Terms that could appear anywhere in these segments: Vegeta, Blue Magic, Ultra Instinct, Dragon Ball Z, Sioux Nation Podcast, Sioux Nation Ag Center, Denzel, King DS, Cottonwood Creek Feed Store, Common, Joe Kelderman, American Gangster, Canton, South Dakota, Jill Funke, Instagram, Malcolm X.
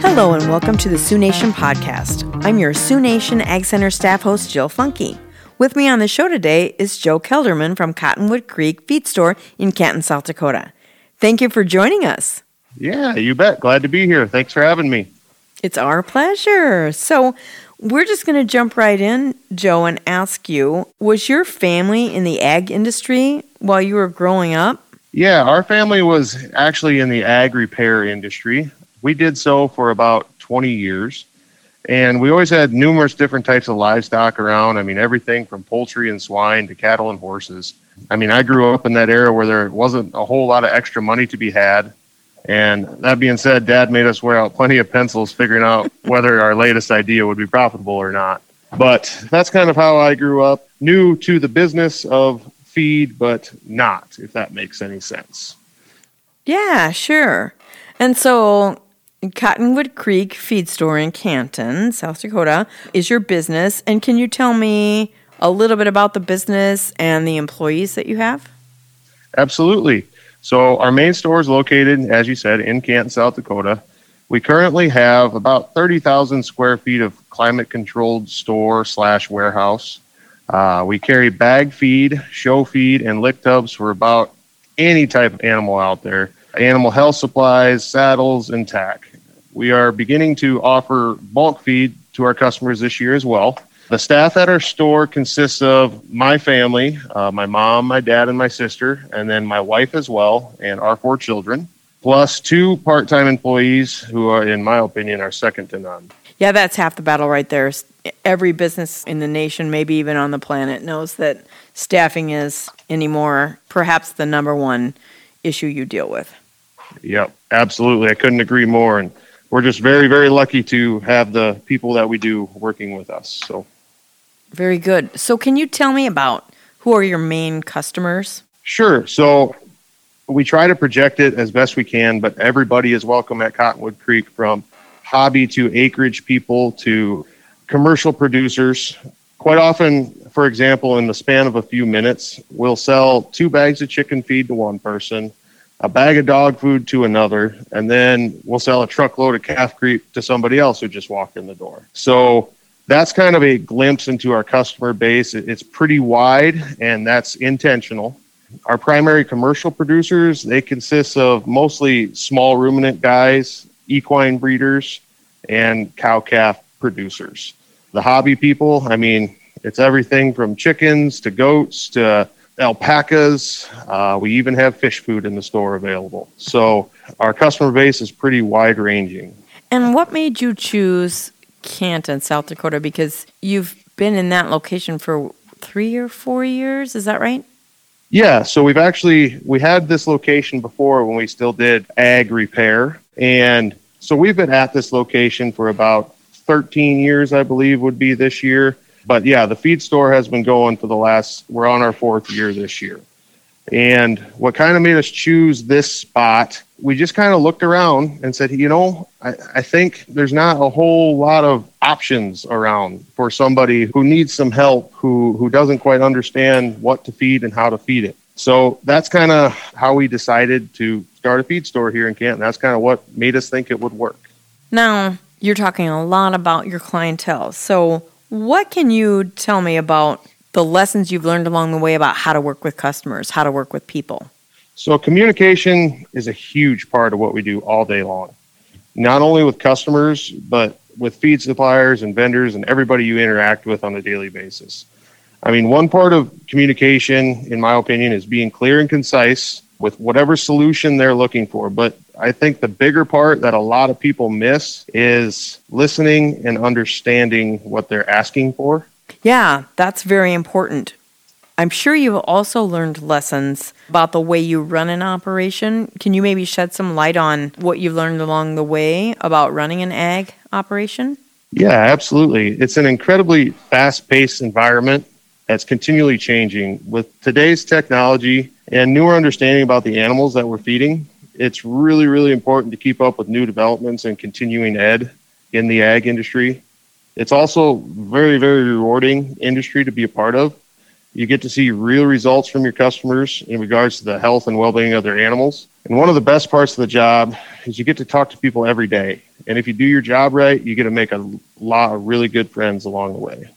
Hello and welcome to the Sioux Nation Podcast. I'm your Sioux Nation Ag Center staff host, Jill Funke. With me on the show today is Joe Kelderman from Cottonwood Creek Feed Store in Canton, South Dakota. Thank you for joining us. Yeah, you bet. Glad to be here. Thanks for having me. It's our pleasure. So we're just going to jump right in, Joe, and ask you, was your family in the ag industry while you were growing up? Yeah, our family was actually in the ag repair industry. We did so for about 20 years, and we always had numerous different types of livestock around. I mean, everything from poultry and swine to cattle and horses. I mean, I grew up in that era where there wasn't a whole lot of extra money to be had. And that being said, Dad made us wear out plenty of pencils figuring out whether our latest idea would be profitable or not. But that's kind of how I grew up, new to the business of feed, but not, if that makes any sense. Yeah, sure. And so Cottonwood Creek Feed Store in Canton, South Dakota, is your business. And can you tell me a little bit about the business and the employees that you have? Absolutely. So our main store is located, as you said, in Canton, South Dakota. We currently have about 30,000 square feet of climate-controlled store/warehouse. We carry bag feed, show feed, and lick tubs for about any type of animal out there. Animal health supplies, saddles, and tack. We are beginning to offer bulk feed to our customers this year as well. The staff at our store consists of my family, my mom, my dad, and my sister, and then my wife as well, and our 4 children, plus 2 part-time employees who are, in my opinion, are second to none. Yeah, that's half the battle right there. Every business in the nation, maybe even on the planet, knows that staffing is anymore perhaps the number one issue you deal with. Yep, absolutely. I couldn't agree more. And we're just very, very lucky to have the people that we do working with us. So. Very good. So can you tell me about who are your main customers? Sure. So we try to project it as best we can, but everybody is welcome at Cottonwood Creek, from hobby to acreage people to commercial producers. Quite often, for example, in the span of a few minutes, we'll sell 2 bags of chicken feed to one person, a bag of dog food to another, and then we'll sell a truckload of calf creep to somebody else who just walked in the door. So that's kind of a glimpse into our customer base. It's pretty wide, and that's intentional. Our primary commercial producers, they consist of mostly small ruminant guys, equine breeders, and cow-calf producers. The hobby people, I mean, it's everything from chickens to goats to alpacas. We even have fish food in the store available. So our customer base is pretty wide-ranging. And what made you choose Canton, South Dakota, because you've been in that location for 3 or 4 years, is that right? Yeah, so we had this location before when we still did ag repair, and so we've been at this location for about 13 years, I believe would be this year. But yeah, the feed store has been going for we're on our 4th year this year. And what kind of made us choose this spot, we just kind of looked around and said, I think there's not a whole lot of options around for somebody who needs some help, who doesn't quite understand what to feed and how to feed it. So that's kind of how we decided to start a feed store here in Canton. That's kind of what made us think it would work. Now, you're talking a lot about your clientele. So what can you tell me about the lessons you've learned along the way about how to work with customers, how to work with people? So communication is a huge part of what we do all day long, not only with customers, but with feed suppliers and vendors and everybody you interact with on a daily basis. I mean, one part of communication, in my opinion, is being clear and concise with whatever solution they're looking for. But I think the bigger part that a lot of people miss is listening and understanding what they're asking for. Yeah, that's very important. I'm sure you've also learned lessons about the way you run an operation. Can you maybe shed some light on what you've learned along the way about running an ag operation? Yeah, absolutely. It's an incredibly fast-paced environment that's continually changing. With today's technology and newer understanding about the animals that we're feeding, it's really, really important to keep up with new developments and continuing ed in the ag industry. It's also very, very rewarding industry to be a part of. You get to see real results from your customers in regards to the health and well-being of their animals. And one of the best parts of the job is you get to talk to people every day. And if you do your job right, you get to make a lot of really good friends along the way.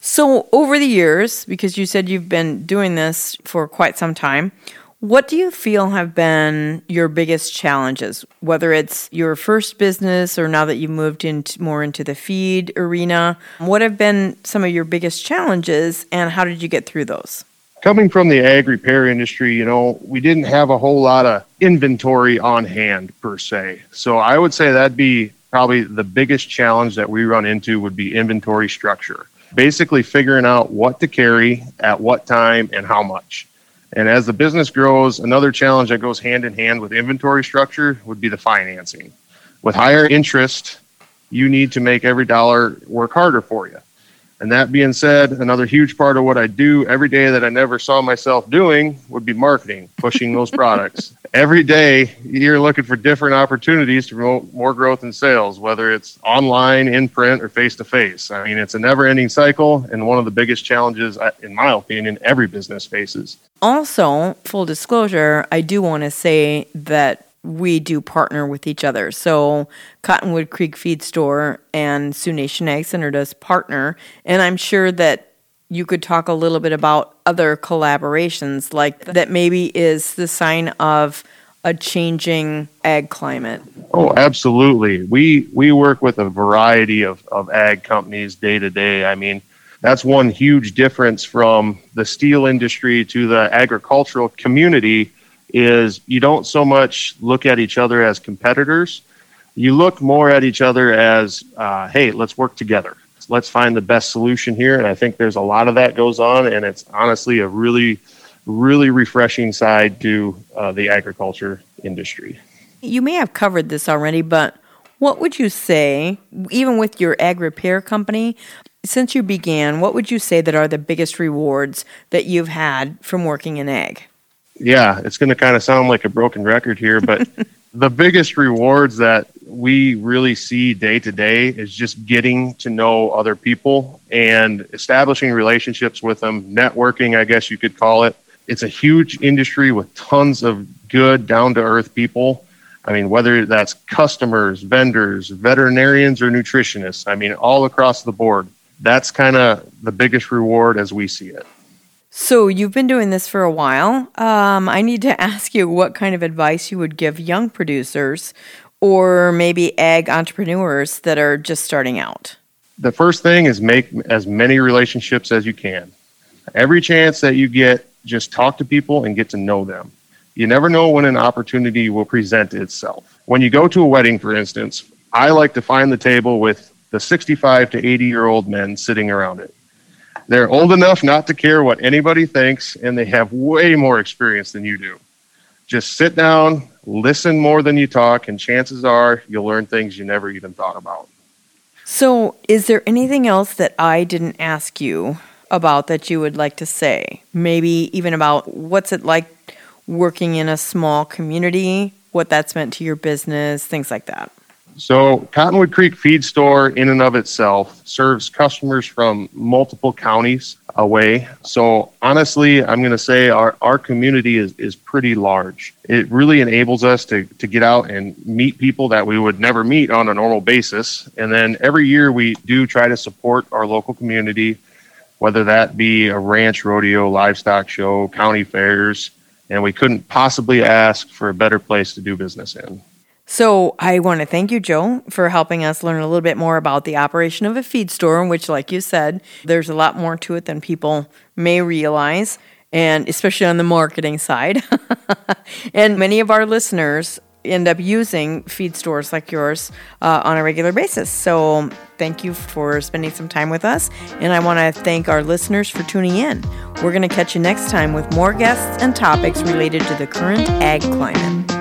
So over the years, because you said you've been doing this for quite some time, what do you feel have been your biggest challenges, whether it's your first business or now that you've moved into more into the feed arena? What have been some of your biggest challenges and how did you get through those? Coming from the ag repair industry, we didn't have a whole lot of inventory on hand per se. So I would say that'd be probably the biggest challenge that we run into would be inventory structure. Basically figuring out what to carry at what time and how much. And as the business grows, another challenge that goes hand in hand with inventory structure would be the financing. With higher interest, you need to make every dollar work harder for you. And that being said, another huge part of what I do every day that I never saw myself doing would be marketing, pushing those products. Every day, you're looking for different opportunities to promote more growth in sales, whether it's online, in print, or face-to-face. I mean, it's a never-ending cycle and one of the biggest challenges, in my opinion, every business faces. Also, full disclosure, I do want to say that we do partner with each other. So Cottonwood Creek Feed Store and Sioux Nation Ag Center does partner. And I'm sure that you could talk a little bit about other collaborations like that maybe is the sign of a changing ag climate. Oh, absolutely. We work with a variety of ag companies day to day. I mean, that's one huge difference from the steel industry to the agricultural community is you don't so much look at each other as competitors. You look more at each other as, hey, let's work together. Let's find the best solution here. And I think there's a lot of that goes on. And it's honestly a really, really refreshing side to the agriculture industry. You may have covered this already, but what would you say, even with your ag repair company, since you began, what would you say that are the biggest rewards that you've had from working in ag? Yeah, it's going to kind of sound like a broken record here, but the biggest rewards that we really see day to day is just getting to know other people and establishing relationships with them, networking, I guess you could call it. It's a huge industry with tons of good, down-to-earth people. I mean, whether that's customers, vendors, veterinarians, or nutritionists, I mean, all across the board. That's kind of the biggest reward as we see it. So you've been doing this for a while. I need to ask you what kind of advice you would give young producers or maybe ag entrepreneurs that are just starting out. The first thing is make as many relationships as you can. Every chance that you get, just talk to people and get to know them. You never know when an opportunity will present itself. When you go to a wedding, for instance, I like to find the table with the 65 to 80-year-old men sitting around it. They're old enough not to care what anybody thinks, and they have way more experience than you do. Just sit down, listen more than you talk, and chances are you'll learn things you never even thought about. So is there anything else that I didn't ask you about that you would like to say? Maybe even about what's it like working in a small community, what that's meant to your business, things like that. So Cottonwood Creek Feed Store in and of itself serves customers from multiple counties away. So honestly, I'm going to say our community is pretty large. It really enables us to get out and meet people that we would never meet on a normal basis. And then every year we do try to support our local community, whether that be a ranch rodeo, livestock show, county fairs, and we couldn't possibly ask for a better place to do business in. So I want to thank you, Joe, for helping us learn a little bit more about the operation of a feed store, which, like you said, there's a lot more to it than people may realize, and especially on the marketing side. And many of our listeners end up using feed stores like yours on a regular basis. So thank you for spending some time with us, and I want to thank our listeners for tuning in. We're going to catch you next time with more guests and topics related to the current ag climate.